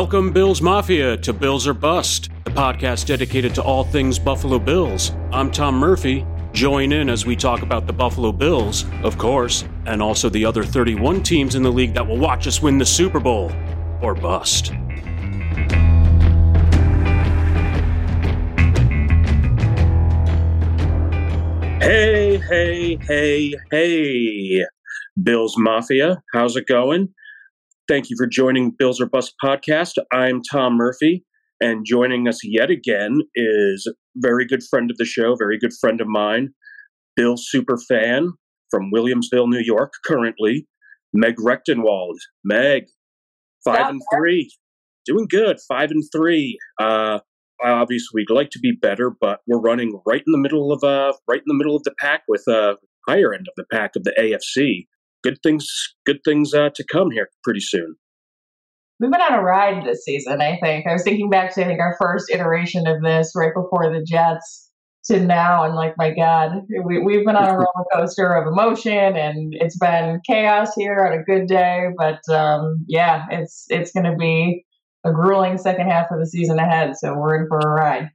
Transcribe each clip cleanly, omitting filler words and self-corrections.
Welcome, Bills Mafia, to Bills or Bust, the podcast dedicated to all things Buffalo Bills. I'm Tom Murphy. Join in as we talk about the Buffalo Bills, of course, and also the other 31 teams in the league that will watch us win the Super Bowl or bust. Hey, hey, hey, hey, Bills Mafia, how's it going? Thank you for joining Bills or Bust podcast. I'm Tom Murphy, and joining us yet again is very good friend of the show, very good friend of mine, Bill Superfan from Williamsville, New York, currently, Meg Recktenwald. Meg, 5-3, doing good, 5-3. Obviously, we'd like to be better, but we're running right in the middle of the pack with higher end of the pack of the AFC. Good things to come here pretty soon. We've been on a ride this season, I think. I was thinking back to, our first iteration of this right before the Jets to now. And my God, we've been on a roller coaster of emotion, and it's been chaos here on a good day. But it's going to be a grueling second half of the season ahead. So we're in for a ride.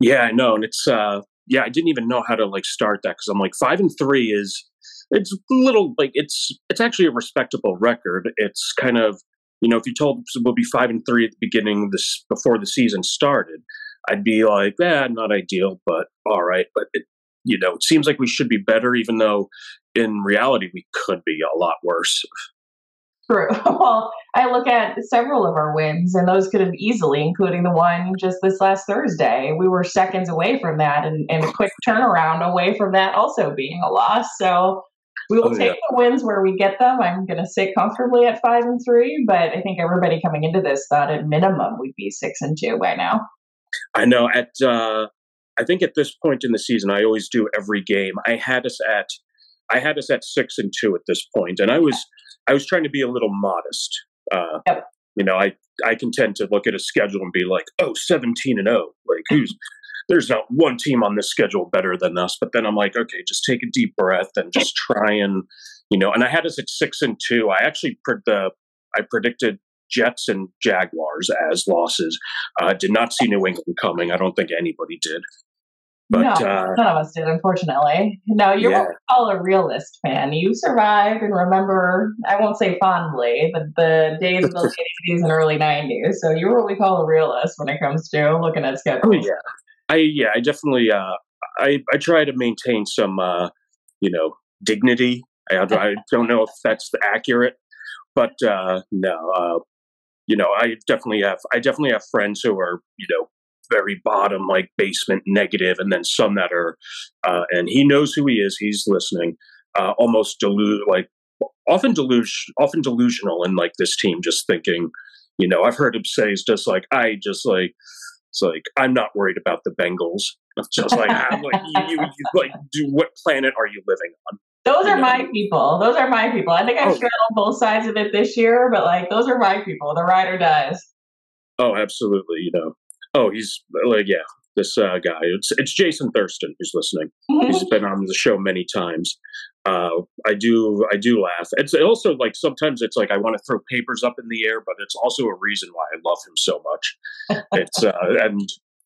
Yeah, I know. And it's, I didn't even know how to start that. 'Cause I'm 5-3 is, it's little, it's actually a respectable record. It's kind of, if you told us we'll be 5-3 at the beginning of this before the season started, I'd be not ideal, but all right. But it seems like we should be better, even though in reality we could be a lot worse. True. Well, I look at several of our wins, and those could have easily, including the one just this last Thursday. We were seconds away from that, and a quick turnaround away from that also being a loss. So we will take the wins where we get them. I'm going to sit comfortably at 5-3, but I think everybody coming into this thought at minimum we'd be 6-2 by now. I know. I think at this point in the season, I always do every game. I had us at 6-2 at this point, and I was trying to be a little modest. Yep. I can tend to look at a schedule and be 17-0. There's not one team on this schedule better than us. But then I'm okay, just take a deep breath and just try and, and I had us at 6-2. I actually predicted Jets and Jaguars as losses. Did not see New England coming. I don't think anybody did. But, no, none of us did, unfortunately. No, you're what we call a realist, man. You survived and remember, I won't say fondly, but the days of the late 80s and early 90s. So you're what we call a realist when it comes to looking at schedules. Oh, yeah. I definitely, I try to maintain some, dignity. I don't know if that's accurate, but I definitely have friends who are, very bottom, basement negative, and then some that are, and he knows who he is. He's listening, almost often delusional in this team, just thinking, I've heard him say, it's just I'm not worried about the Bengals. It's just what planet are you living on? Those are my people. Those are my people. I think I've shared on both sides of it this year, but those are my people. The ride or dies. Oh, absolutely. He's this guy. It's Jason Thurston who's listening. Mm-hmm. He's been on the show many times. I do laugh. It's also sometimes it's I want to throw papers up in the air, but it's also a reason why I love him so much. It's and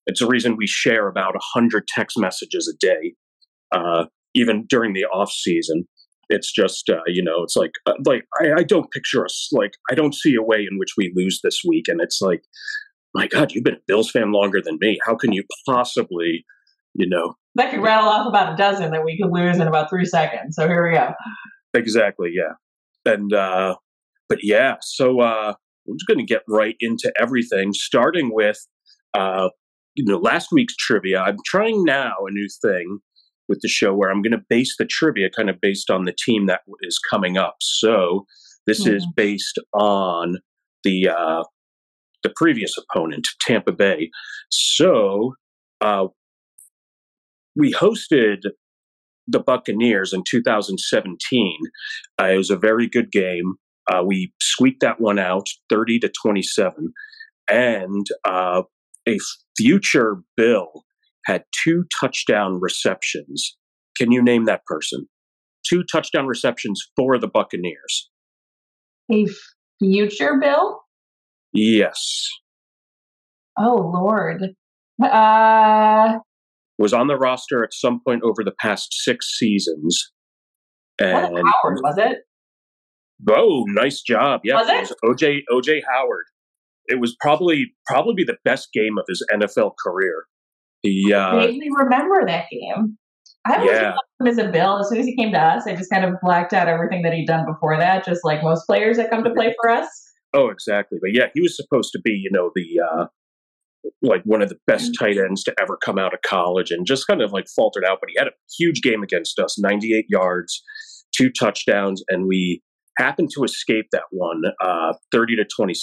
it's a reason we share about 100 text messages a day, even during the off season. It's just it's I don't picture us I don't see a way in which we lose this week, and it's my God, you've been a Bills fan longer than me. How can you possibly, That could rattle off about a dozen that we could lose in about 3 seconds. So here we go. Exactly, yeah. And, we're just going to get right into everything, starting with, last week's trivia. I'm trying now a new thing with the show where I'm going to base the trivia kind of based on the team that is coming up. So this is based on the previous opponent, Tampa Bay. So we hosted the Buccaneers in 2017. It was a very good game. We squeaked that one out, 30-27. And a future Bill had 2 touchdown receptions. Can you name that person? 2 touchdown receptions for the Buccaneers. A future Bill? Yes. Oh, Lord. Was on the roster at some point over the past 6 seasons. And what Howard was it? Oh, nice job. Yeah, was it? O.J. Howard. It was probably the best game of his NFL career. I vaguely remember that game. I always loved him as a Bill. As soon as he came to us, I just kind of blacked out everything that he'd done before that, just like most players that come to play for us. Oh, exactly. But yeah, he was supposed to be, the like one of the best tight ends to ever come out of college, and just kind of like faltered out. But he had a huge game against us, 98 yards, 2 touchdowns, and we happened to escape that one, 30-27.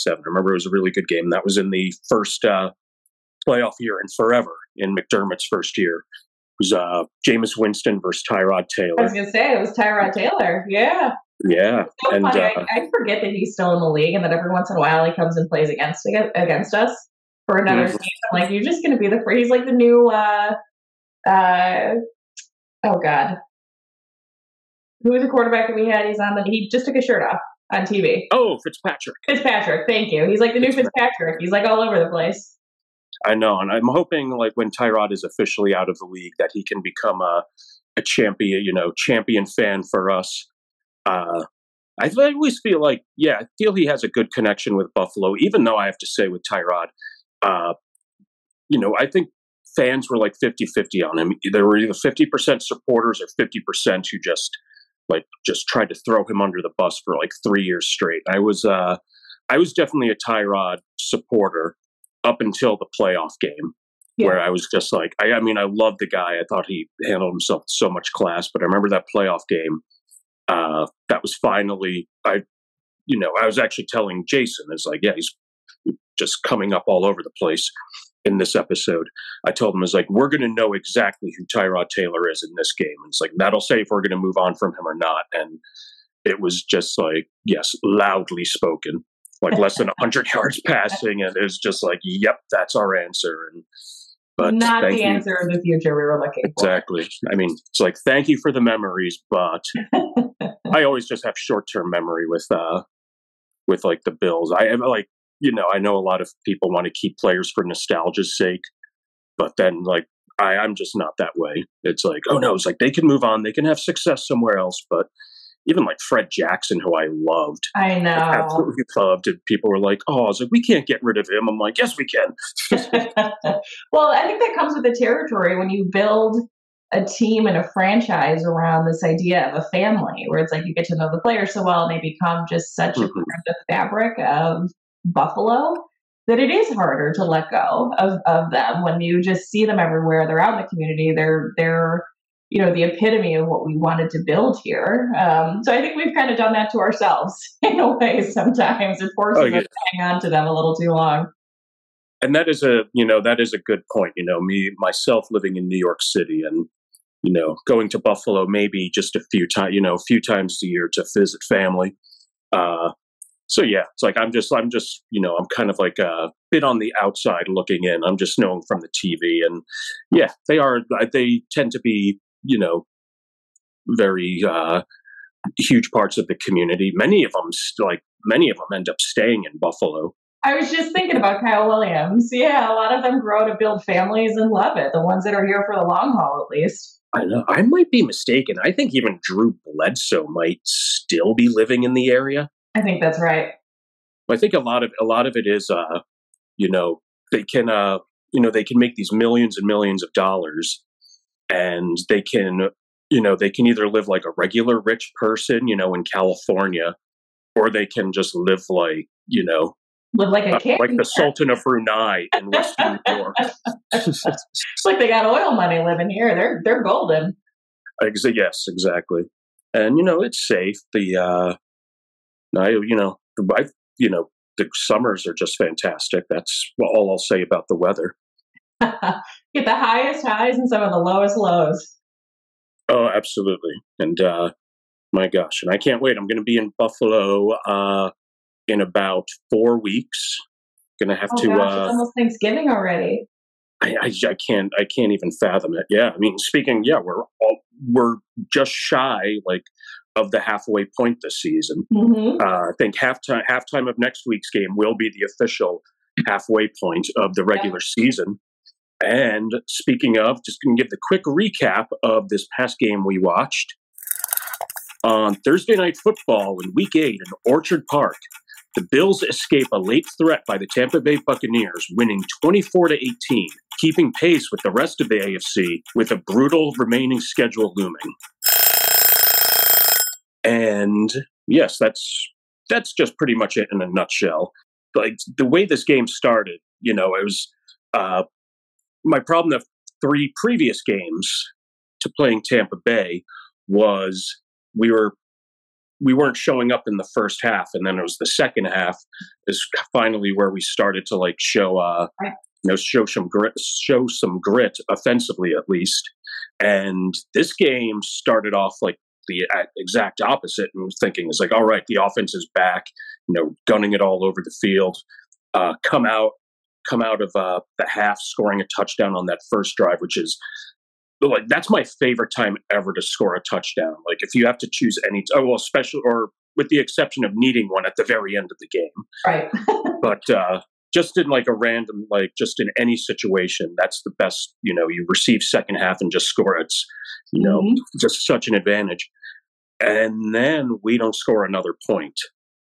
I remember it was a really good game. That was in the first playoff year in forever, in McDermott's first year. It was Jameis Winston versus Tyrod Taylor. I was going to say, it was Tyrod Taylor. Yeah. Yeah. So and I forget that he's still in the league, and that every once in a while he comes and plays against us for another season. I'm like, you're just going to be the free. He's like the new, oh God. Who was the quarterback that we had? He just took his shirt off on TV. Oh, Fitzpatrick. Fitzpatrick. Thank you. He's like the new Fitzpatrick. He's like all over the place. I know, and I'm hoping, like, when Tyrod is officially out of the league, that he can become a champion, champion fan for us. I always feel like, I feel he has a good connection with Buffalo, even though I have to say with Tyrod, I think fans were like 50-50 on him. There were either 50% supporters or 50% who just tried to throw him under the bus for like 3 years straight. I was definitely a Tyrod supporter up until the playoff game, where I was just like, I mean, I loved the guy. I thought he handled himself with so much class, but I remember that playoff game. That was finally, I was actually telling Jason, it's like, he's just coming up all over the place in this episode. I told him, it's like, we're going to know exactly who Tyrod Taylor is in this game. And it's like, that'll say if we're going to move on from him or not. And it was just like, yes, loudly spoken. Like less than 100 yards passing, and it was just like, yep, that's our answer. And but not the answer of the future we were looking for. Exactly. I mean, it's like, thank you for the memories, but I always just have short-term memory with like the Bills. I am like, I know a lot of people want to keep players for nostalgia's sake, but then like I'm just not that way. It's like, oh no, it's like they can move on, they can have success somewhere else, but. Even like Fred Jackson, who I loved. I know. I absolutely loved. And people were like, oh, I was like, we can't get rid of him. I'm like, yes, we can. Well, I think that comes with the territory when you build a team and a franchise around this idea of a family, where it's like you get to know the players so well, and they become just such a part of the fabric of Buffalo that it is harder to let go of them when you just see them everywhere. They're out in the community. They're the epitome of what we wanted to build here. So I think we've kind of done that to ourselves in a way sometimes. It forces us to hang on to them a little too long. And that is a good point. Me, myself living in New York City and, going to Buffalo maybe just a few times a year to visit family. So yeah, it's like, I'm just, I'm kind of like a bit on the outside looking in. I'm just knowing from the TV, and yeah, they tend to be, very huge parts of the community. Many of them end up staying in Buffalo. I was just thinking about Kyle Williams. Yeah, a lot of them grow to build families and love it. The ones that are here for the long haul, at least. I know. I might be mistaken. I think even Drew Bledsoe might still be living in the area. I think that's right. I think a lot of it is, they can, they can make these millions and millions of dollars. And they can, either live like a regular rich person, in California, or they can just live like, live like a king, like the Sultan of Brunei in Western New York. It's like they got oil money living here. They're golden. Yes, exactly. And it's safe. The summers are just fantastic. That's all I'll say about the weather. Get the highest highs and some of the lowest lows. Oh, absolutely. And my gosh, and I can't wait. I'm going to be in Buffalo in about 4 weeks. Going to have to. Gosh, it's almost Thanksgiving already. I can't. I can't even fathom it. Yeah, I mean, we're just shy. Like of the halfway point this season. Mm-hmm. I think halftime of next week's game will be the official halfway point of the regular season. And speaking of, just going to give the quick recap of this past game we watched. On Thursday Night Football in Week 8 in Orchard Park, the Bills escape a late threat by the Tampa Bay Buccaneers, winning 24-18, keeping pace with the rest of the AFC with a brutal remaining schedule looming. And yes, that's just pretty much it in a nutshell. Like the way this game started, you know, it was my problem of three previous games to playing Tampa Bay was we weren't showing up in the first half, and then it was the second half is finally where we started to like show some grit offensively at least. And this game started off like the exact opposite, and was thinking it's like, all right, the offense is back, you know, gunning it all over the field. Come out of the half scoring a touchdown on that first drive, which is like that's my favorite time ever to score a touchdown. Like if you have to choose any, special or with the exception of needing one at the very end of the game, right? But just in like a random, like just in any situation, that's the best. You know, you receive second half and just score. It's mm-hmm. just such an advantage. And then we don't score another point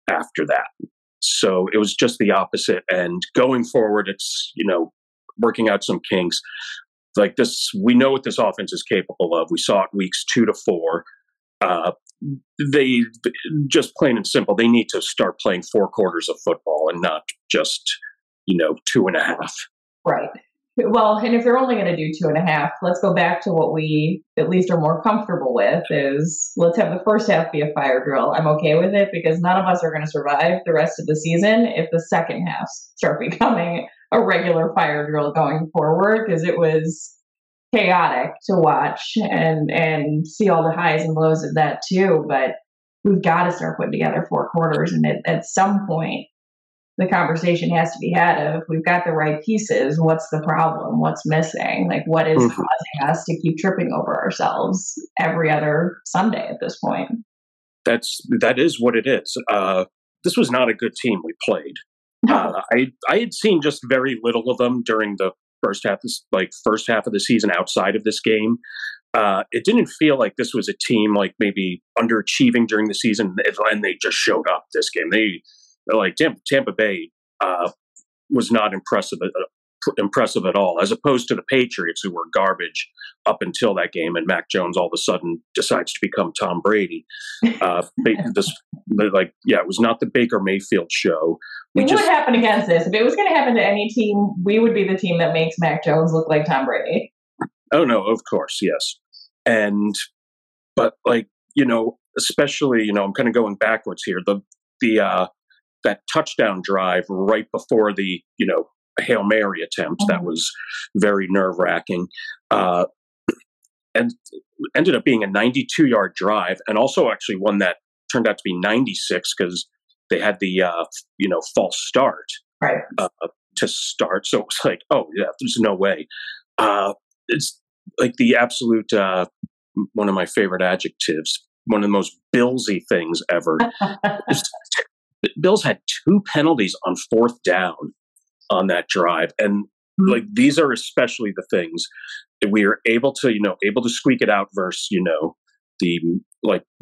after that. So it was just the opposite. And going forward, it's, working out some kinks. Like this, we know what this offense is capable of. We saw it weeks 2 to 4. They just plain and simple, they need to start playing 4 quarters of football and not just, 2.5. Right. Well, and if they're only going to do 2.5, let's go back to what we at least are more comfortable with is let's have the first half be a fire drill. I'm okay with it because none of us are going to survive the rest of the season if the second half start becoming a regular fire drill going forward, because it was chaotic to watch and see all the highs and lows of that too. But we've got to start putting together 4 quarters. And at some point, the conversation has to be had of we've got the right pieces. What's the problem? What's missing? Like what is causing us to keep tripping over ourselves every other Sunday at this point? That is what it is. This was not a good team we played. No. I had seen just very little of them during the first half of the season outside of this game. It didn't feel like this was a team like maybe underachieving during the season, and they just showed up this game. Like Tampa Bay was not impressive at all, as opposed to the Patriots, who were garbage up until that game, and Mac Jones all of a sudden decides to become Tom Brady. It was not the Baker Mayfield show. It would happen against this. If it was going to happen to any team, we would be the team that makes Mac Jones look like Tom Brady. Oh no, of course, yes, but I'm kind of going backwards here. That touchdown drive right before the, Hail Mary attempt, that was very nerve-wracking, and ended up being a 92-yard drive, and also actually one that turned out to be 96 because they had the, false start to start. So it was like, oh, yeah, there's no way. It's like the absolute, one of my favorite adjectives, one of the most Billsy things ever. Bills had 2 penalties on 4th down on that drive. And these are especially the things that we are able to squeak it out versus, the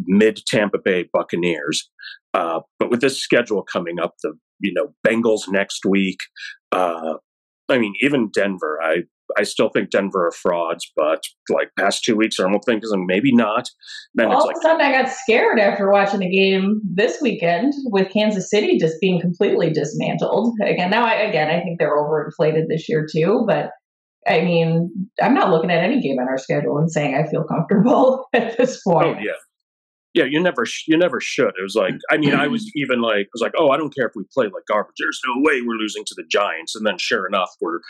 mid Tampa Bay Buccaneers. But with this schedule coming up, the, Bengals next week, even Denver, I still think Denver are frauds, but past 2 weeks, I almost think maybe not. Then all of a sudden, I got scared after watching the game this weekend with Kansas City just being completely dismantled. Again, I think they're overinflated this year too, but I'm not looking at any game on our schedule and saying I feel comfortable at this point. Oh, yeah. Yeah, you never should. It was like, I was like, I don't care if we play like garbage. There's no way we're losing to the Giants. And then sure enough, we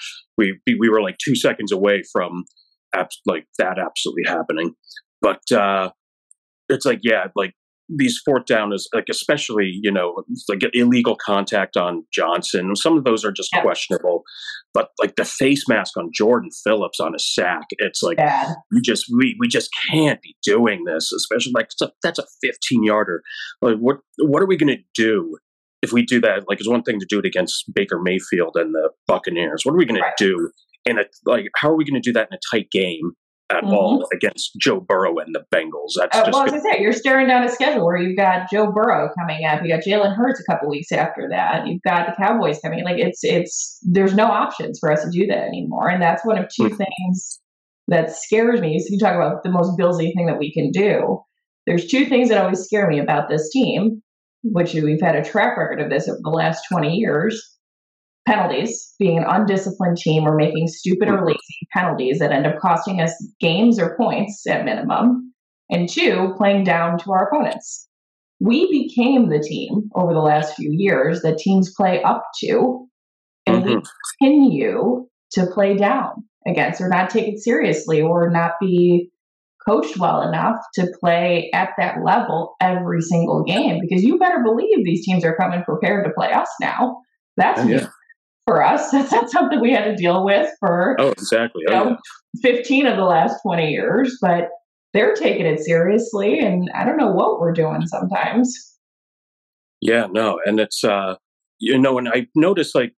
were like 2 seconds away from that absolutely happening. But it's like, yeah, like these fourth downers, like especially, you know, like illegal contact on Johnson. Some of those are just questionable, but like the face mask on Jordan Phillips on a sack, it's like we just can't be doing this. Especially like that's a 15-yarder. Like what are we going to do if we do that? Like it's one thing to do it against Baker Mayfield and the Buccaneers. What are we going to do? And like how are we going to do that in a tight game? At all against Joe Burrow and the Bengals. That's just well, as I said, you're staring down a schedule where you've got Joe Burrow coming up, you got Jalen Hurts a couple weeks after that, you've got the Cowboys coming. Like it's there's no options for us to do that anymore, and that's one of two things that scares me. So you talk about the most Billsy thing that we can do. There's two things that always scare me about this team, which we've had a track record of this over the last 20 years. Penalties, being an undisciplined team or making stupid or lazy penalties that end up costing us games or points at minimum. And two, playing down to our opponents. We became the team over the last few years that teams play up to, and we continue to play down against, or not take it seriously, or not be coached well enough to play at that level every single game. Because you better believe these teams are coming prepared to play us now. That's for us, that's something we had to deal with for 15 of the last 20 years, but they're taking it seriously, and I don't know what we're doing sometimes. Yeah, no, and it's, you know, and I noticed, like,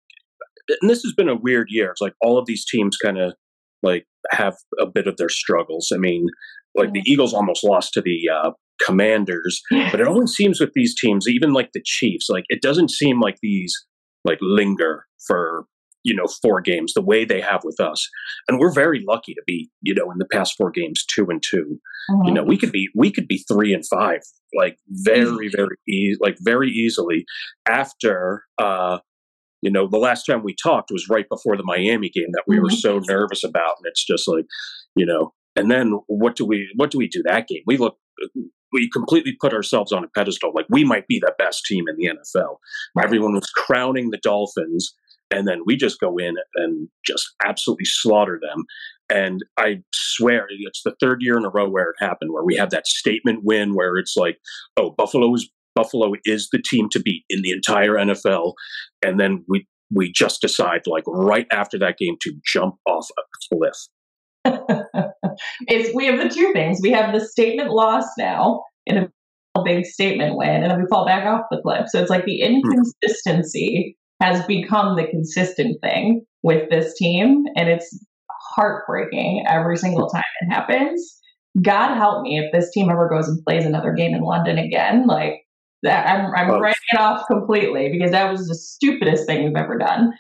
and this has been a weird year. It's like all of these teams kind of, like, have a bit of their struggles. I mean, like, the Eagles almost lost to the Commanders, but it only seems with these teams, even, like, the Chiefs, like, it doesn't seem like these like linger for, you know, four games the way they have with us. And we're very lucky to be, you know, in the past four games, 2-2, you know, we could be 3-5, like very easily after, you know, the last time we talked was right before the Miami game that we were so nervous about. And it's just like, you know, and then what do we do that game? We completely put ourselves on a pedestal. Like we might be the best team in the NFL. Everyone was crowning the Dolphins, and then we just go in and just absolutely slaughter them. And I swear it's the third year in a row where it happened, where we have that statement win where it's like, oh, Buffalo is the team to beat in the entire NFL. And then we just decide like right after that game to jump off a cliff. We have the two things. We have the statement loss now in a big statement win, and then we fall back off the cliff. So it's like the inconsistency has become the consistent thing with this team, and it's heartbreaking every single time it happens. God help me if this team ever goes and plays another game in London again. Like that, I'm writing it off completely because that was the stupidest thing we've ever done.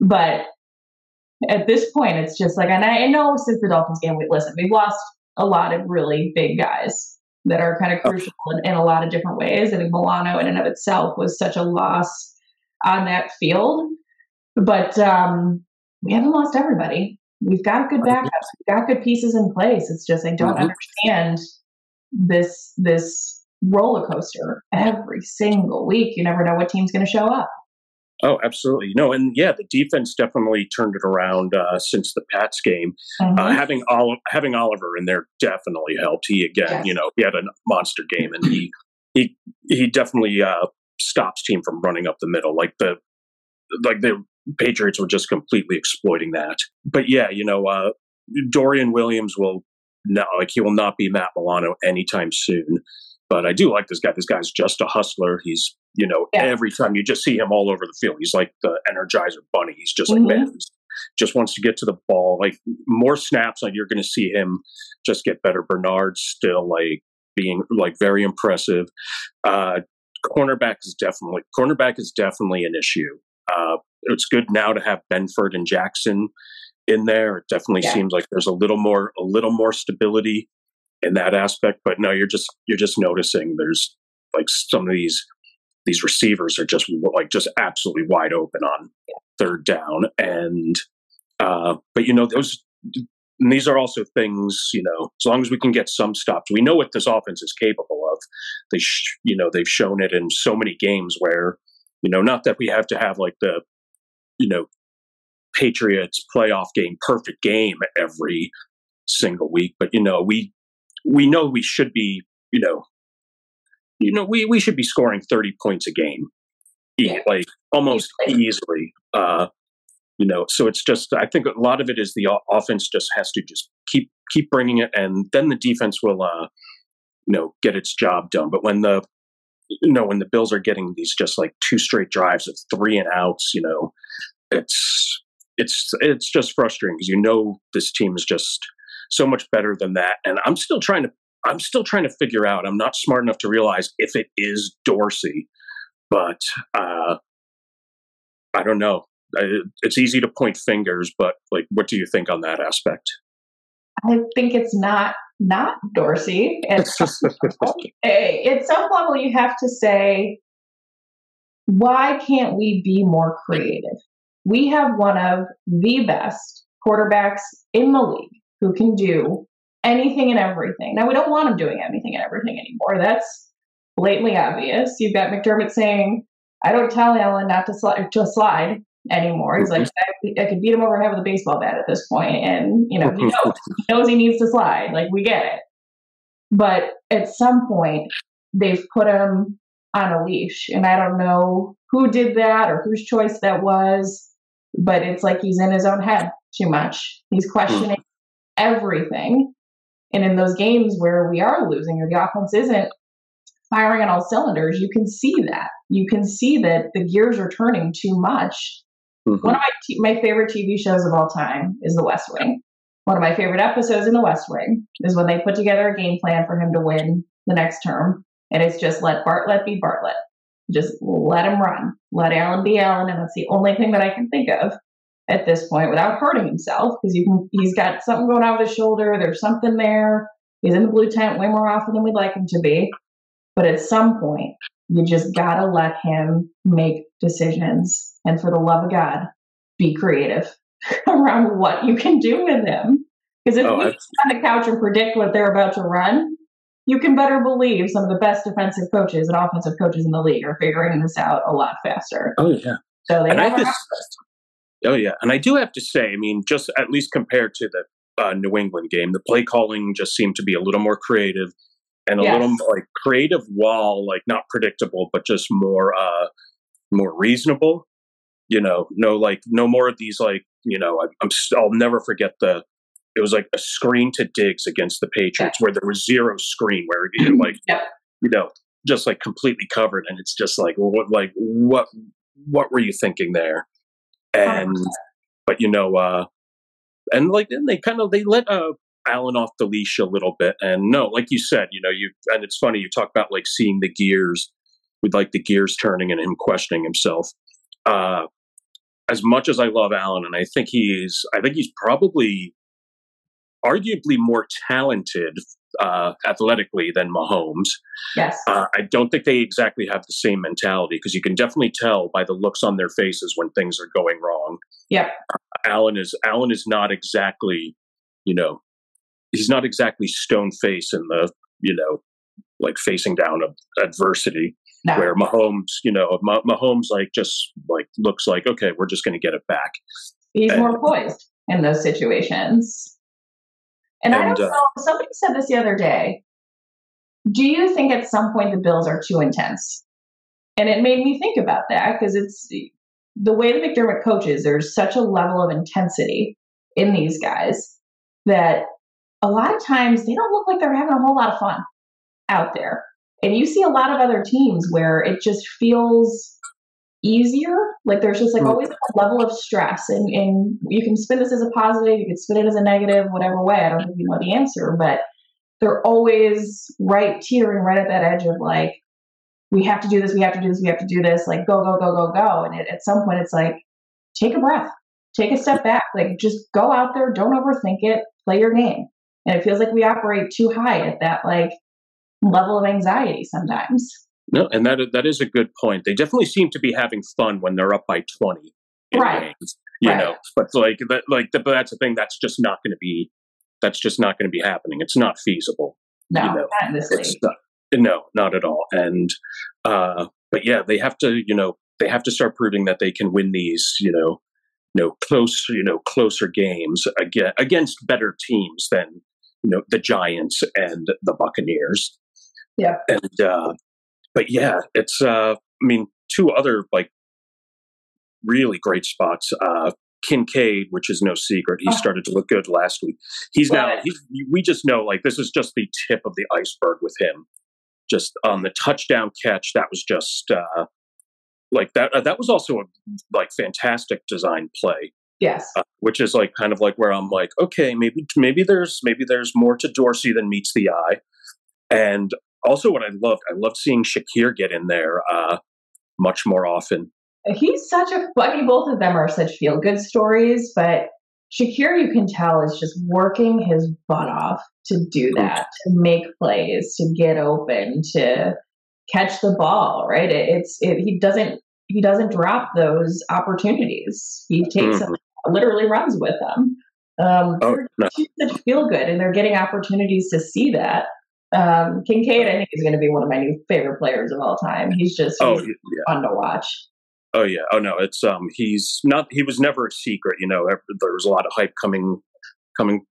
But at this point, it's just like, and I know since the Dolphins game, we've lost a lot of really big guys that are kind of crucial in a lot of different ways. I mean, Milano in and of itself was such a loss on that field. But we haven't lost everybody. We've got good backups. We've got good pieces in place. It's just I don't understand this roller coaster every single week. You never know what team's going to show up. Oh, absolutely. No, and yeah, the defense definitely turned it around since the Pats game. Having Oliver in there definitely helped. He, again, you know, he had a monster game, and he definitely stops team from running up the middle. Like the Patriots were just completely exploiting that. But yeah, you know, Dorian Williams will not be Matt Milano anytime soon. But I do like this guy. This guy's just a hustler. He's, you know, every time you just see him all over the field, he's like the Energizer bunny. He's just like, man, he just wants to get to the ball. Like more snaps, like you're going to see him just get better. Bernard's still like being like very impressive. Cornerback is definitely an issue. It's good now to have Benford and Jackson in there. It definitely seems like there's a little more stability in that aspect, but no, you're just noticing there's like some of these receivers are just like just absolutely wide open on third down, and but you know these are also things, you know, as long as we can get some stops, we know what this offense is capable of. They've shown it in so many games where, you know, not that we have to have like the, you know, Patriots playoff game perfect game every single week, but you know we know we should be, you know, you know, we should be scoring 30 points a game, like almost easily. You know, so it's just, I think a lot of it is the offense just has to just keep bringing it, and then the defense will, you know, get its job done. But when the, you know, when the Bills are getting these just like two straight drives of three and outs, you know, it's just frustrating because, you know, this team is just so much better than that. And I'm still trying to figure out, I'm not smart enough to realize if it is Dorsey, but I don't know. It's easy to point fingers, but like, what do you think on that aspect? I think it's not Dorsey. At some level, you have to say, why can't we be more creative? We have one of the best quarterbacks in the league who can do anything and everything. Now, we don't want him doing anything and everything anymore. That's blatantly obvious. You've got McDermott saying, I don't tell Allen not to slide anymore. He's like, I could beat him over and have the baseball bat at this point, and you know he knows he needs to slide. Like, we get it, but at some point they've put him on a leash, and I don't know who did that or whose choice that was, but it's like he's in his own head too much. He's questioning everything, and in those games where we are losing or the offense isn't firing on all cylinders, you can see that. You can see that the gears are turning too much. One of my favorite TV shows of all time is The West Wing. One of my favorite episodes in The West Wing is when they put together a game plan for him to win the next term. And it's just let Bartlett be Bartlett. Just let him run. Let Allen be Allen. And that's the only thing that I can think of at this point without hurting himself, because he's got something going on with his shoulder. There's something there. He's in the blue tent way more often than we'd like him to be. But at some point, you just got to let him make decisions. And for the love of God, be creative around what you can do with him. Because if you sit on the couch and predict what they're about to run, you can better believe some of the best defensive coaches and offensive coaches in the league are figuring this out a lot faster. Oh, yeah. So they have to. Oh, yeah. And I do have to say, I mean, just at least compared to the New England game, the play calling just seemed to be a little more creative. And a little like creative wall, like not predictable, but just more reasonable, you know, no more of these, like, you know, I'll never forget it was like a screen to Diggs against the Patriots where there was zero screen, where it like, you know, just like completely covered. And it's just like, what were you thinking there? And, but you know, and like, then they let, Allen off the leash a little bit. And no, like you said, you know, and it's funny, you talk about like seeing the gears with like the gears turning and him questioning himself. As much as I love Allen, and I think he's probably arguably more talented athletically than Mahomes. Yes. I don't think they exactly have the same mentality, because you can definitely tell by the looks on their faces when things are going wrong. Yeah. Allen is not exactly, you know, he's not exactly stone face in the, you know, like facing down of adversity, where Mahomes, you know, Mahomes like just like looks like, okay, we're just going to get it back. He's more poised in those situations. And I don't know, somebody said this the other day. Do you think at some point the Bills are too intense? And it made me think about that, because it's the way that McDermott coaches, there's such a level of intensity in these guys that a lot of times they don't look like they're having a whole lot of fun out there. And you see a lot of other teams where it just feels easier. Like there's just like always a level of stress, and you can spin this as a positive, you can spin it as a negative, whatever way. I don't think you know the answer, but they're always teetering right at that edge of like, we have to do this. We have to do this. We have to do this. Like go, go, go, go, go. And at some point it's like, take a breath, take a step back, like just go out there. Don't overthink it. Play your game. And it feels like we operate too high at that like level of anxiety sometimes. No, and that is a good point. They definitely seem to be having fun when they're up by 20, games, you know. But but that's the thing. That's just not going to be happening. It's not feasible. No, you know? Not in this league. No, not at all. And but yeah, they have to. You know, they have to start proving that they can win these. You know. Closer games against better teams than, you know, the Giants and the Buccaneers. Yeah. And But yeah, it's, I mean, two other like really great spots. Kincaid, which is no secret. He started to look good last week. We just know like this is just the tip of the iceberg with him. Just on the touchdown catch, that was just like that. That was also a like fantastic design play. Yes, which is like kind of like where I'm like, okay, maybe there's more to Dorsey than meets the eye. And also, what I loved seeing Shakir get in there much more often. He's such a. I mean, both of them are such feel good stories, but Shakir, you can tell, is just working his butt off to do that, to make plays, to get open, to catch the ball. Right? He doesn't drop those opportunities. He takes them, literally runs with them. Such feel good, and they're getting opportunities to see that. Kincaid, I think, is going to be one of my new favorite players of all time. He's fun to watch. Oh yeah. Oh no. It's he was never a secret. You know, there was a lot of hype coming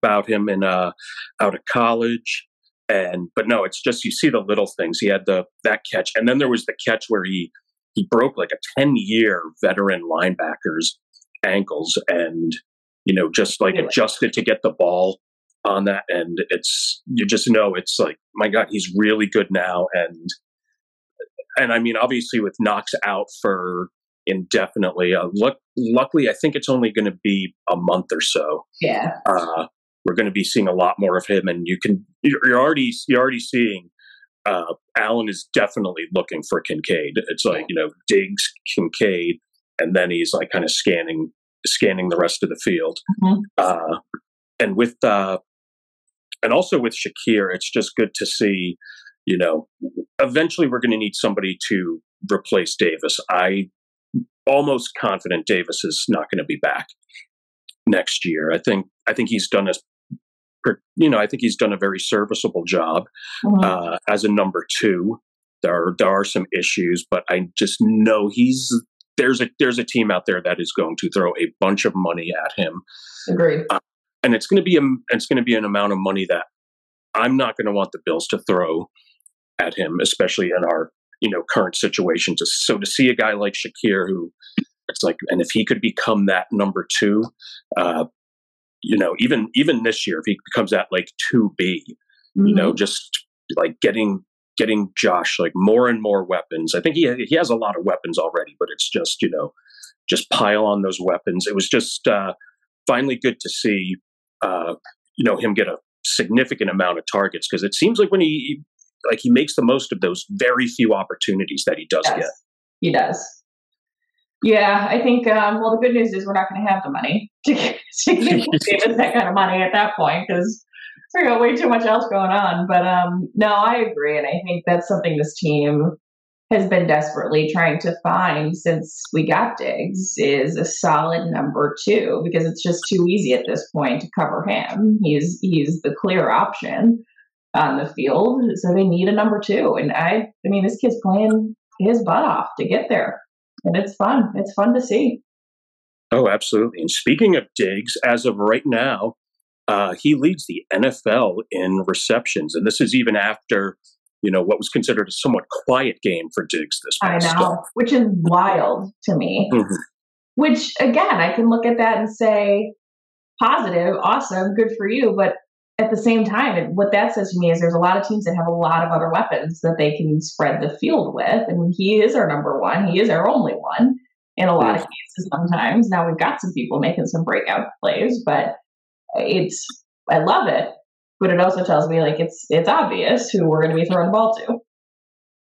about him in out of college, but it's just you see the little things. He had that catch, and then there was the catch where he broke like a 10-year veteran linebacker's ankles, and you know just like adjusted to get the ball on that, and it's you just know it's like my God, he's really good now, and I mean obviously with Knox out for. Indefinitely. Luckily, I think it's only going to be a month or so. Yeah, we're going to be seeing a lot more of him, and you're already seeing. Allen is definitely looking for Kincaid. It's like Diggs, Kincaid, and then he's like kind of scanning the rest of the field. Mm-hmm. And also with Shakir, it's just good to see. You know, eventually we're going to need somebody to replace Davis. Almost confident Davis is not going to be back next year. I think he's done a very serviceable job as a number two. There are some issues, but I just know there's a team out there that is going to throw a bunch of money at him. Agreed. And it's going to be an amount of money that I'm not going to want the Bills to throw at him, especially in our current situation. So to see a guy like Shakir, who it's like, and if he could become that number two, even this year, if he becomes that like 2B, just like getting Josh like more and more weapons. I think he has a lot of weapons already, but it's just just pile on those weapons. It was just finally good to see him get a significant amount of targets, because it seems like when he makes the most of those very few opportunities that he does get. He does. Yeah, I think, the good news is we're not going to have the money to give Davis that kind of money at that point, because we got way too much else going on. But I agree. And I think that's something this team has been desperately trying to find since we got Diggs, is a solid number two, because it's just too easy at this point to cover him. He's the clear option on the field, so they need a number two, and I mean this kid's playing his butt off to get there, and it's fun to see. Oh, absolutely. And speaking of Diggs, as of right now, he leads the NFL in receptions, and this is even after what was considered a somewhat quiet game for Diggs this past time, which is wild to me. Mm-hmm. Which again, I can look at that and say positive, awesome, good for you, but at the same time, what that says to me is there's a lot of teams that have a lot of other weapons that they can spread the field with. And he is our number one. He is our only one in a lot of cases sometimes. Now we've got some people making some breakout plays, but I love it. But it also tells me like it's obvious who we're going to be throwing the ball to.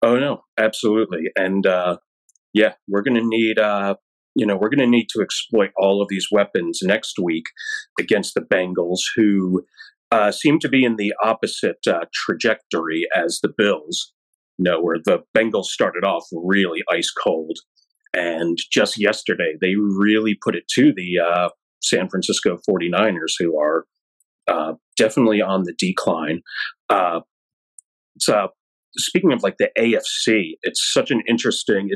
Oh, no, absolutely. And we're going to need we're going to need to exploit all of these weapons next week against the Bengals, who seem to be in the opposite trajectory as the Bills, where the Bengals started off really ice cold. And just yesterday, they really put it to the San Francisco 49ers, who are definitely on the decline. Speaking of like the AFC, it's such an interesting,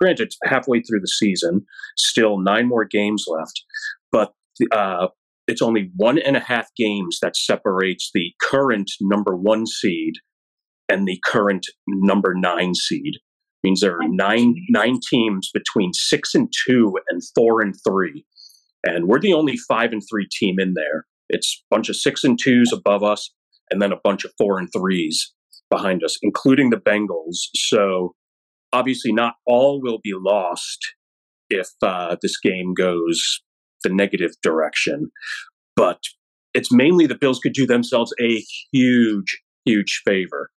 granted, halfway through the season, still 9 more games left, but it's only 1.5 games that separates the current number 1 seed and the current number 9 seed. means there are nine teams between 6-2 and 4-3. And we're the only 5-3 team in there. It's a bunch of 6-2s above us, and then a bunch of 4-3s behind us, including the Bengals. So obviously not all will be lost if this game goes the negative direction, but it's mainly the Bills could do themselves a huge, huge favor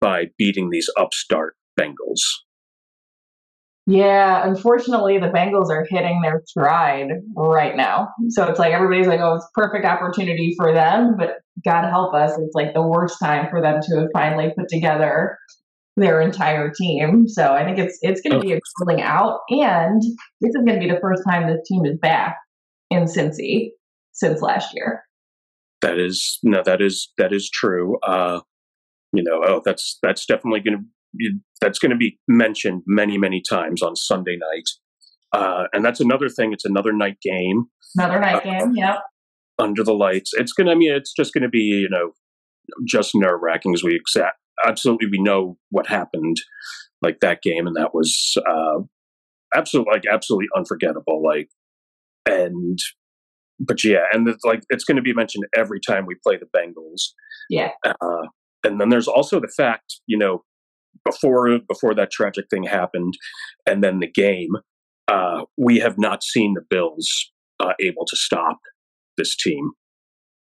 by beating these upstart Bengals. Yeah, unfortunately, the Bengals are hitting their stride right now. So it's like everybody's like, oh, it's perfect opportunity for them, but God help us, it's like the worst time for them to have finally put together their entire team. So I think it's going to be a cooling out, and this is going to be the first time this team is back in Cincy since last year. That is true. That's definitely going to. That's going to be mentioned many, many times on Sunday night. And that's another thing. It's another night game. Another night game, yeah. Under the lights. It's just going to be, just nerve-wracking as we absolutely we know what happened, like that game. And that was absolutely unforgettable. And it's going to be mentioned every time we play the Bengals. Yeah. And then there's also the fact, before that tragic thing happened and then the game, we have not seen the Bills able to stop this team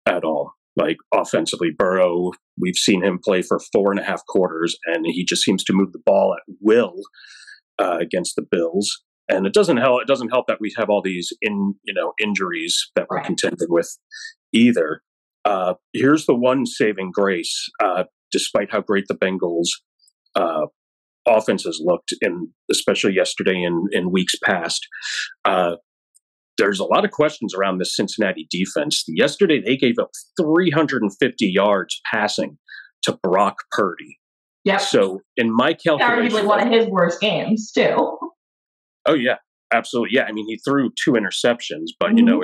at all. Like offensively, Burrow, we've seen him play for 4.5 quarters and he just seems to move the ball at will against the Bills. And it doesn't help that we have all these injuries that we're contending with either. Here's the one saving grace, despite how great the Bengals offenses looked, and especially yesterday and in weeks past, there's a lot of questions around this Cincinnati defense. Yesterday, they gave up 350 yards passing to Brock Purdy. Yeah. So in my calculation, arguably one of his worst games too. Oh yeah, absolutely. Yeah. I mean, he threw 2 interceptions, but mm-hmm.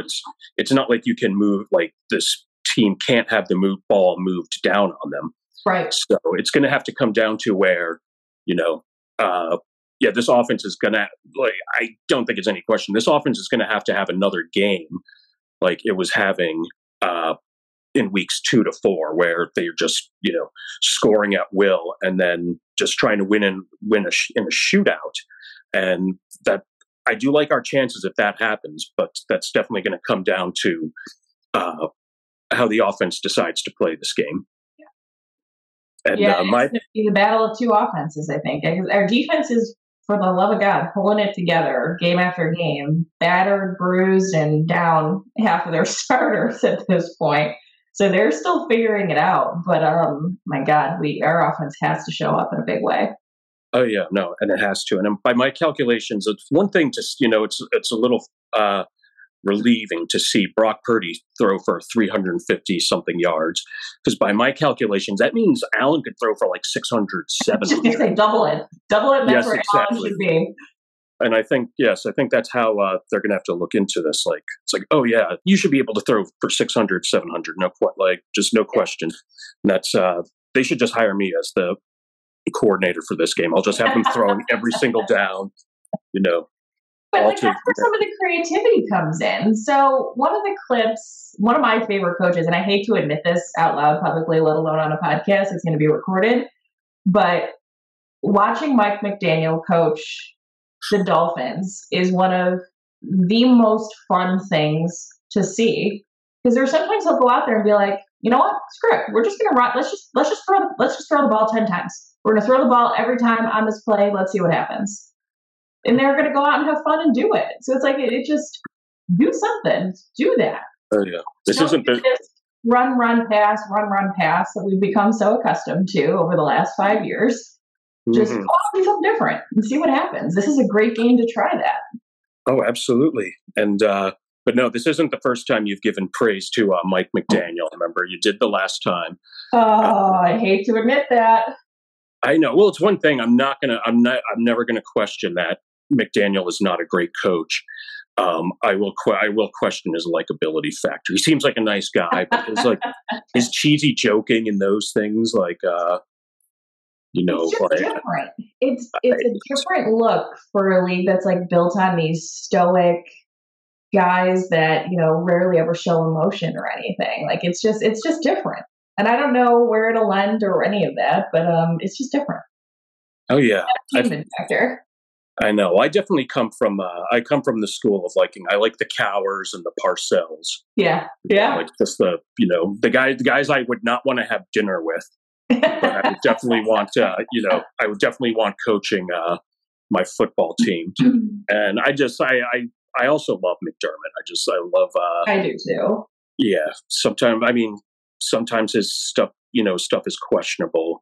It's not like you can move, like this team can't have the ball moved down on them. Right. So it's going to have to come down to where, this offense is going to, I don't think it's any question. This offense is going to have another game like it was having in weeks 2 to 4, where they're just, scoring at will and then just trying to win in a shootout. And that I do like our chances if that happens, but that's definitely going to come down to how the offense decides to play this game. And, it's going to be the battle of 2 offenses, I think. Our defense is, for the love of God, pulling it together game after game, battered, bruised, and down half of their starters at this point. So they're still figuring it out. But, my God, our offense has to show up in a big way. Oh, yeah, no, and it has to. And by my calculations, it's one thing to, it's a little relieving to see Brock Purdy throw for 350-something yards, because by my calculations, that means Allen could throw for 600, 700. Just say double it. That's yes, where exactly. Allen should be. And I think that's how they're going to have to look into this. Like it's like, oh yeah, you should be able to throw for 600, 700. No question. And that's they should just hire me as the coordinator for this game. I'll just have them throwing every single down. But that's where some of the creativity comes in. So one of the clips, one of my favorite coaches, and I hate to admit this out loud publicly, let alone on a podcast, it's going to be recorded, but watching Mike McDaniel coach the Dolphins is one of the most fun things to see. Because there's sometimes he'll go out there and be like, you know what, screw it. We're just going to run. Let's just throw the ball 10 times. We're going to throw the ball every time on this play. Let's see what happens. And they're going to go out and have fun and do it. So it's like, it just do something, do that. Oh yeah, this isn't the run, pass that we've become so accustomed to over the last 5 years. Mm-hmm. Just do something different and see what happens. This is a great game to try that. Oh, absolutely. And but no, this isn't the first time you've given praise to Mike McDaniel. Remember, you did the last time. Oh, I hate to admit that. I know. Well, it's one thing. I'm never gonna question that McDaniel is not a great coach. I will question his likability factor. He seems like a nice guy, but his cheesy joking and those things, you know. It's just different. It's a different look for a league that's like built on these stoic guys that, you know, rarely ever show emotion or anything. Like it's just different. And I don't know where it'll end or any of that, but it's just different. Oh yeah. Human factor. I know. I definitely come from the school of liking. I like the Cowers and the Parcells. Yeah, yeah. Like just the guys I would not want to have dinner with, but I would definitely want coaching my football team. And I also love McDermott. I do too. Yeah. Sometimes his stuff is questionable.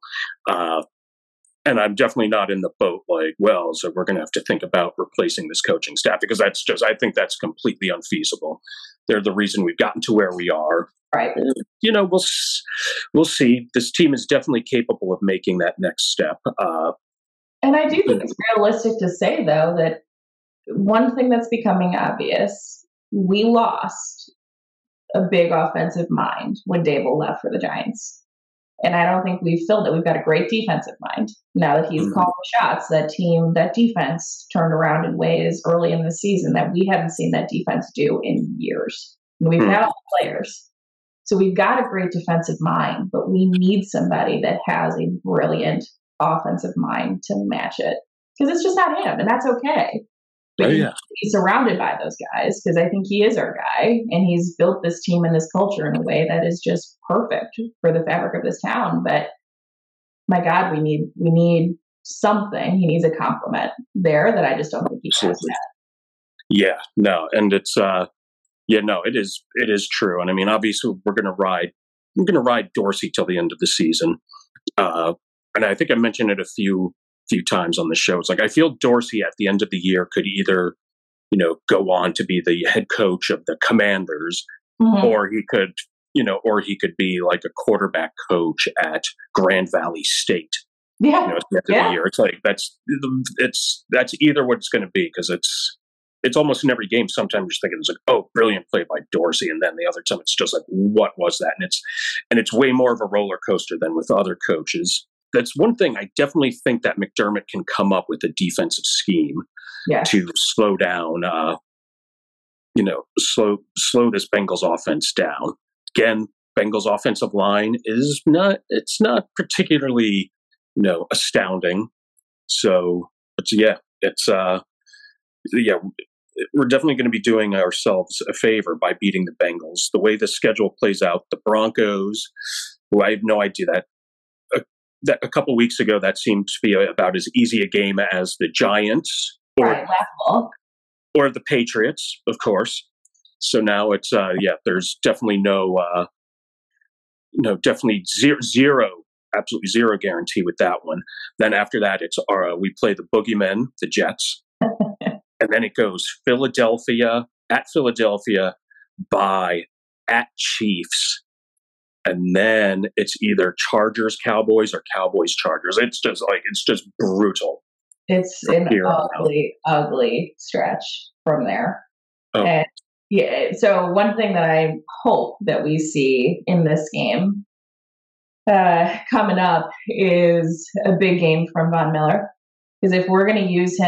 And I'm definitely not in the boat like, well, so we're going to have to think about replacing this coaching staff, because I think that's completely unfeasible. They're the reason we've gotten to where we are. Right. You know, we'll see. This team is definitely capable of making that next step. And I do think it's realistic to say, though, that one thing that's becoming obvious, we lost a big offensive mind when Dable left for the Giants. And I don't think we've filled it. We've got a great defensive mind. Now that he's calling shots, that defense turned around in ways early in the season that we haven't seen that defense do in years. And we've had all the players. So we've got a great defensive mind, but we need somebody that has a brilliant offensive mind to match it. Because it's just not him, and that's okay. But he's surrounded by those guys, because I think he is our guy, and he's built this team and this culture in a way that is just perfect for the fabric of this town. But my God, we need something. He needs a compliment there that I just don't think he has that. Yeah, no, and it's it is true. And I mean, obviously, we're going to ride Dorsey till the end of the season. And I think I mentioned it a few times on the show. It's like, I feel Dorsey at the end of the year could either, you know, go on to be the head coach of the Commanders, or he could, you know, or he could be like a quarterback coach at Grand Valley State. Yeah, you know, at the end of the year, it's like that's either what it's going to be, because it's almost in every game. Sometimes you're thinking it's like, oh, brilliant play by Dorsey, and then the other time it's just like, what was that? And it's way more of a roller coaster than with other coaches. That's one thing I definitely think that McDermott can come up with a defensive scheme to slow down, slow this Bengals offense down. Again, Bengals offensive line is not particularly, you know, astounding. So, we're definitely going to be doing ourselves a favor by beating the Bengals. The way the schedule plays out, the Broncos, who I have no idea that a couple of weeks ago, that seemed to be about as easy a game as the Giants or the Patriots, of course. So now it's there's definitely definitely absolutely zero guarantee with that one. Then after that, it's we play the boogeymen, the Jets, and then it goes Philadelphia, by at Chiefs. And then it's either Chargers, Cowboys, or Cowboys, Chargers. It's just like, it's just brutal. It's an ugly, ugly stretch from there. Oh. And yeah, so one thing that I hope that we see in this game coming up is a big game from Von Miller. Because if we're going to use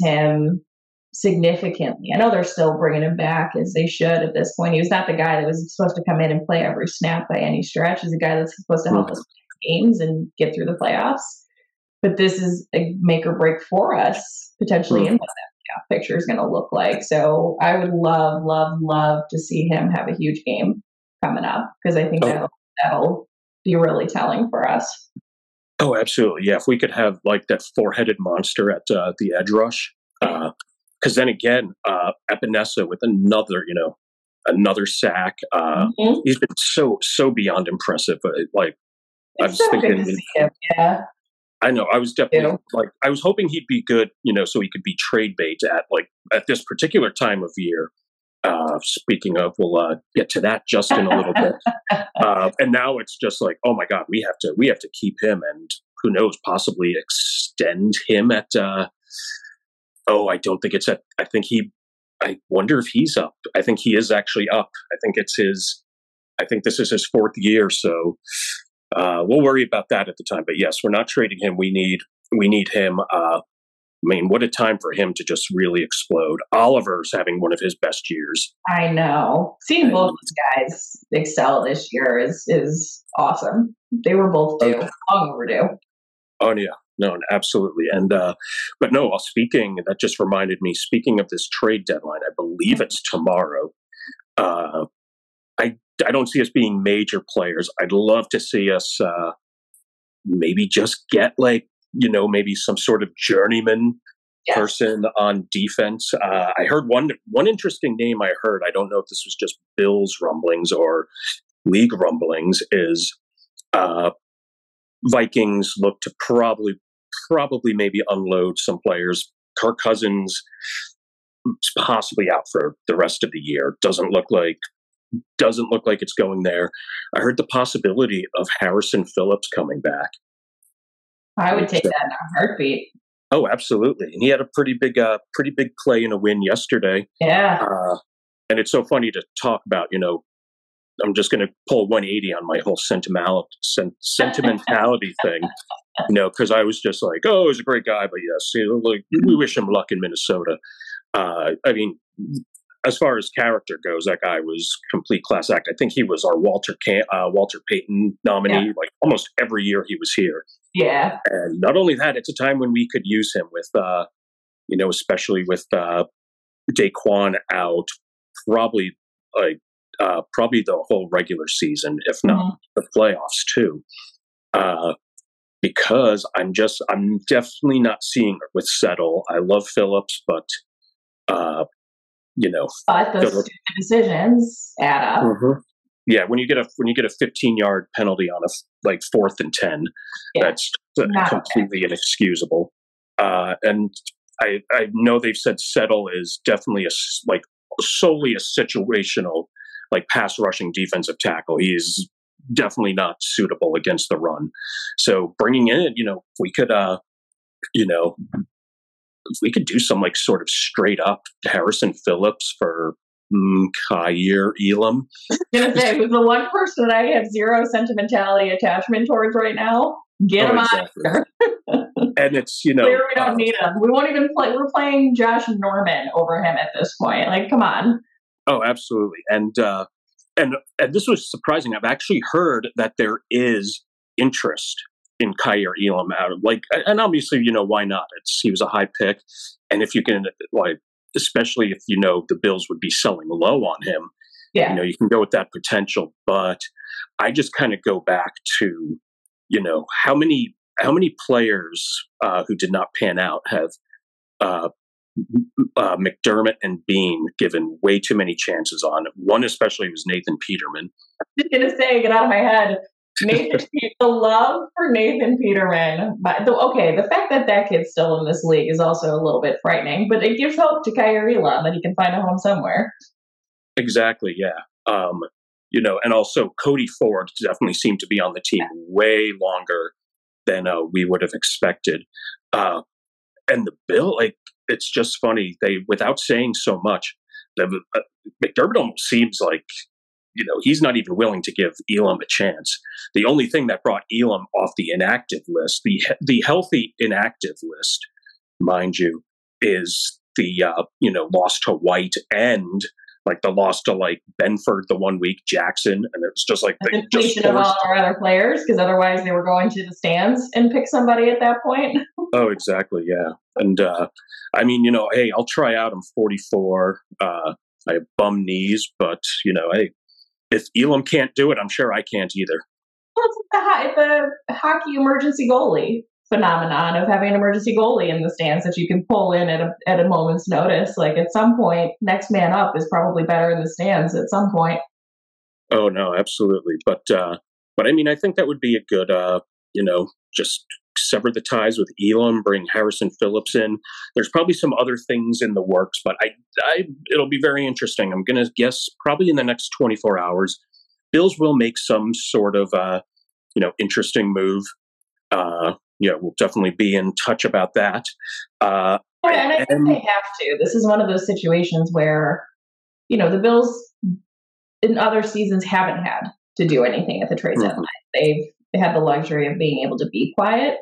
him significantly. I know they're still bringing him back, as they should at this point. He was not the guy that was supposed to come in and play every snap by any stretch. He's a guy that's supposed to help us win games and get through the playoffs. But this is a make or break for us, potentially, in what that playoff picture is going to look like. So I would love, love, love to see him have a huge game coming up, because I think that'll be really telling for us. Oh, absolutely. Yeah. If we could have like that four-headed monster at the edge rush. Because then again, Epinesa with another sack. He's been so beyond impressive. Good to see him, yeah. I know. I was definitely I was hoping he'd be good, you know, so he could be trade bait at this particular time of year. Speaking of, we'll get to that just in a little bit. And now it's just like, oh my God, we have to keep him, and who knows, possibly extend him at. I don't think it's at. I wonder if he's up. I think he is actually up. I think this is his fourth year. So We'll worry about that at the time. But yes, we're not trading him. We need him. I mean, what a time for him to just really explode. Oliver's having one of his best years. I know. Seeing both those guys excel this year is awesome. They were both due. Long overdue. Oh, yeah. No, absolutely. And, but no, that just reminded me, speaking of this trade deadline, I believe it's tomorrow. I don't see us being major players. I'd love to see us maybe just get maybe some sort of journeyman person on defense. I heard one interesting name I heard, I don't know if this was just Bill's rumblings or league rumblings, is Vikings look to probably maybe unload some players. Kirk Cousins is possibly out for the rest of the year. Doesn't look like it's going there. I heard the possibility of Harrison Phillips coming back. I would take that in a heartbeat. Oh, absolutely. And he had a pretty big play in a win yesterday. Yeah. And it's so funny to talk about, I'm just going to pull 180 on my whole sentimentality thing, because I was just like, oh, he's a great guy, but yes, we wish him luck in Minnesota. I mean, as far as character goes, that guy was complete class act. I think he was our Walter Payton nominee, like almost every year he was here. Yeah. And not only that, it's a time when we could use him with, especially with Daquan out, probably the whole regular season, if not the playoffs too, because I'm definitely not seeing it with Settle. I love Phillips, but but those stupid decisions add up. Mm-hmm. Yeah, when you get a 15-yard penalty on a 4th and 10, that's completely inexcusable. And I know they've said Settle is definitely solely a situational pass rushing defensive tackle. He is definitely not suitable against the run. So bringing in, if we could do some sort of straight up Harrison Phillips for Ka'iir Elam. I was going to say, who's the one person that I have zero sentimentality attachment towards right now? Get him out of here. And it's, Clearly we don't need him. We won't even play. We're playing Josh Norman over him at this point. Come on. Oh, absolutely. And this was surprising. I've actually heard that there is interest in Ka'iir Elam out of and obviously, why not? He was a high pick. And if you can, especially if the Bills would be selling low on him, you can go with that potential. But I just kind of go back to, how many players who did not pan out have McDermott and Bean given way too many chances on. One especially was Nathan Peterman. I was going to say, get out of my head. The love for Nathan Peterman. The fact that kid's still in this league is also a little bit frightening, but it gives hope to Ka'iir Elam that he can find a home somewhere. Exactly, yeah. And also Cody Ford definitely seemed to be on the team way longer than we would have expected. And the Bill, it's just funny. Without saying so much, McDermott almost seems he's not even willing to give Elam a chance. The only thing that brought Elam off the inactive list, the healthy inactive list, mind you, is the loss to White and the loss to Benford the one week, Jackson, and it was just the depletion of all our other players, because otherwise they were going to the stands and pick somebody at that point. Oh, exactly, yeah. And hey, I'll try out. I'm 44. I have bum knees, but hey, if Elam can't do it, I'm sure I can't either. Well, it's the hockey emergency goalie phenomenon of having an emergency goalie in the stands that you can pull in at a moment's notice. At some point, next man up is probably better in the stands at some point. Oh no, absolutely. But I mean, I think that would be a good, just sever the ties with Elam, bring Harrison Phillips in. There's probably some other things in the works, but I it'll be very interesting. I'm going to guess probably in the next 24 hours, Bills will make some sort of, interesting move. We'll definitely be in touch about that. And I think they have to. This is one of those situations where, the Bills in other seasons haven't had to do anything at the trade deadline. They've They have the luxury of being able to be quiet,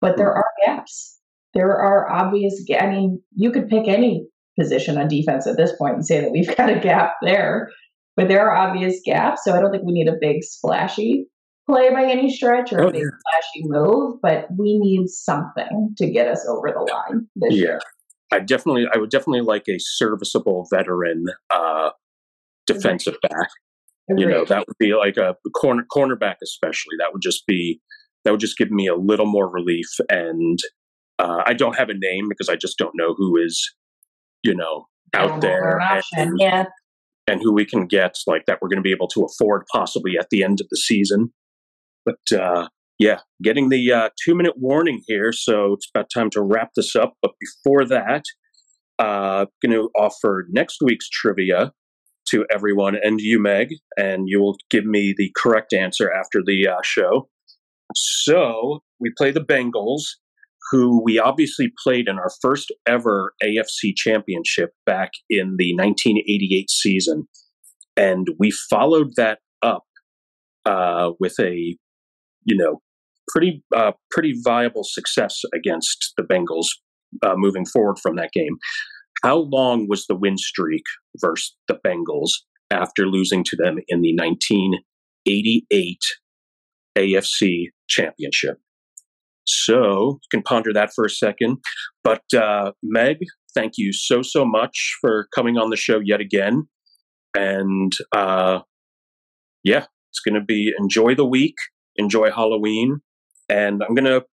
but there are gaps. There are obvious gaps. I mean, you could pick any position on defense at this point and say that we've got a gap there, but there are obvious gaps. So I don't think we need a big splashy play by any stretch or a big splashy move, but we need something to get us over the line this year. I would definitely like a serviceable veteran defensive back. You know, that would be like a cornerback, especially. That would just give me a little more relief. And I don't have a name because I just don't know who is, you know, out there and who we can get like that. We're going to be able to afford possibly at the end of the season. But getting the 2-minute warning here. So it's about time to wrap this up. But before that, I'm going to offer next week's trivia to everyone and you, Meg, and you will give me the correct answer after the show. So we play the Bengals, who we obviously played in our first ever AFC Championship back in the 1988 season. And we followed that up with a, you know, pretty viable success against the Bengals moving forward from that game. How long was the win streak versus the Bengals after losing to them in the 1988 AFC Championship? So you can ponder that for a second. But Meg, thank you so much for coming on the show yet again. And it's going to be enjoy the week, enjoy Halloween. And I'm going to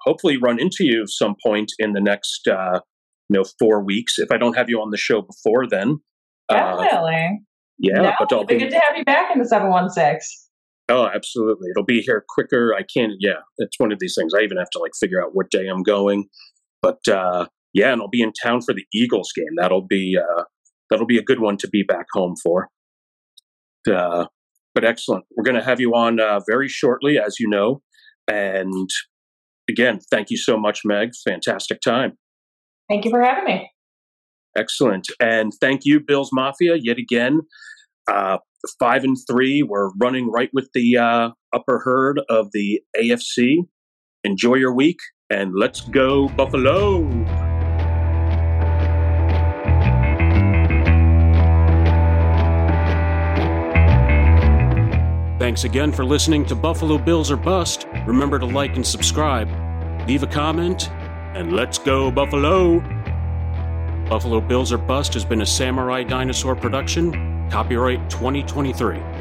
hopefully run into you at some point in the next 4 weeks. If I don't have you on the show before then. Definitely. It'll be good to have you back in the 716. Oh, absolutely. It'll be here quicker. I can't. Yeah. It's one of these things. I even have to figure out what day I'm going, but and I'll be in town for the Eagles game. That'll be a good one to be back home for. But excellent. We're going to have you on very shortly, as you know. And again, thank you so much, Meg. Fantastic time. Thank you for having me. Excellent. And thank you, Bills Mafia, yet again. 5-3, we're running right with the upper herd of the AFC. Enjoy your week, and let's go Buffalo! Thanks again for listening to Buffalo Bills or Bust. Remember to like and subscribe. Leave a comment, and let's go Buffalo! Buffalo Bills or Bust has been a Samurai Dinosaur production. Copyright 2023.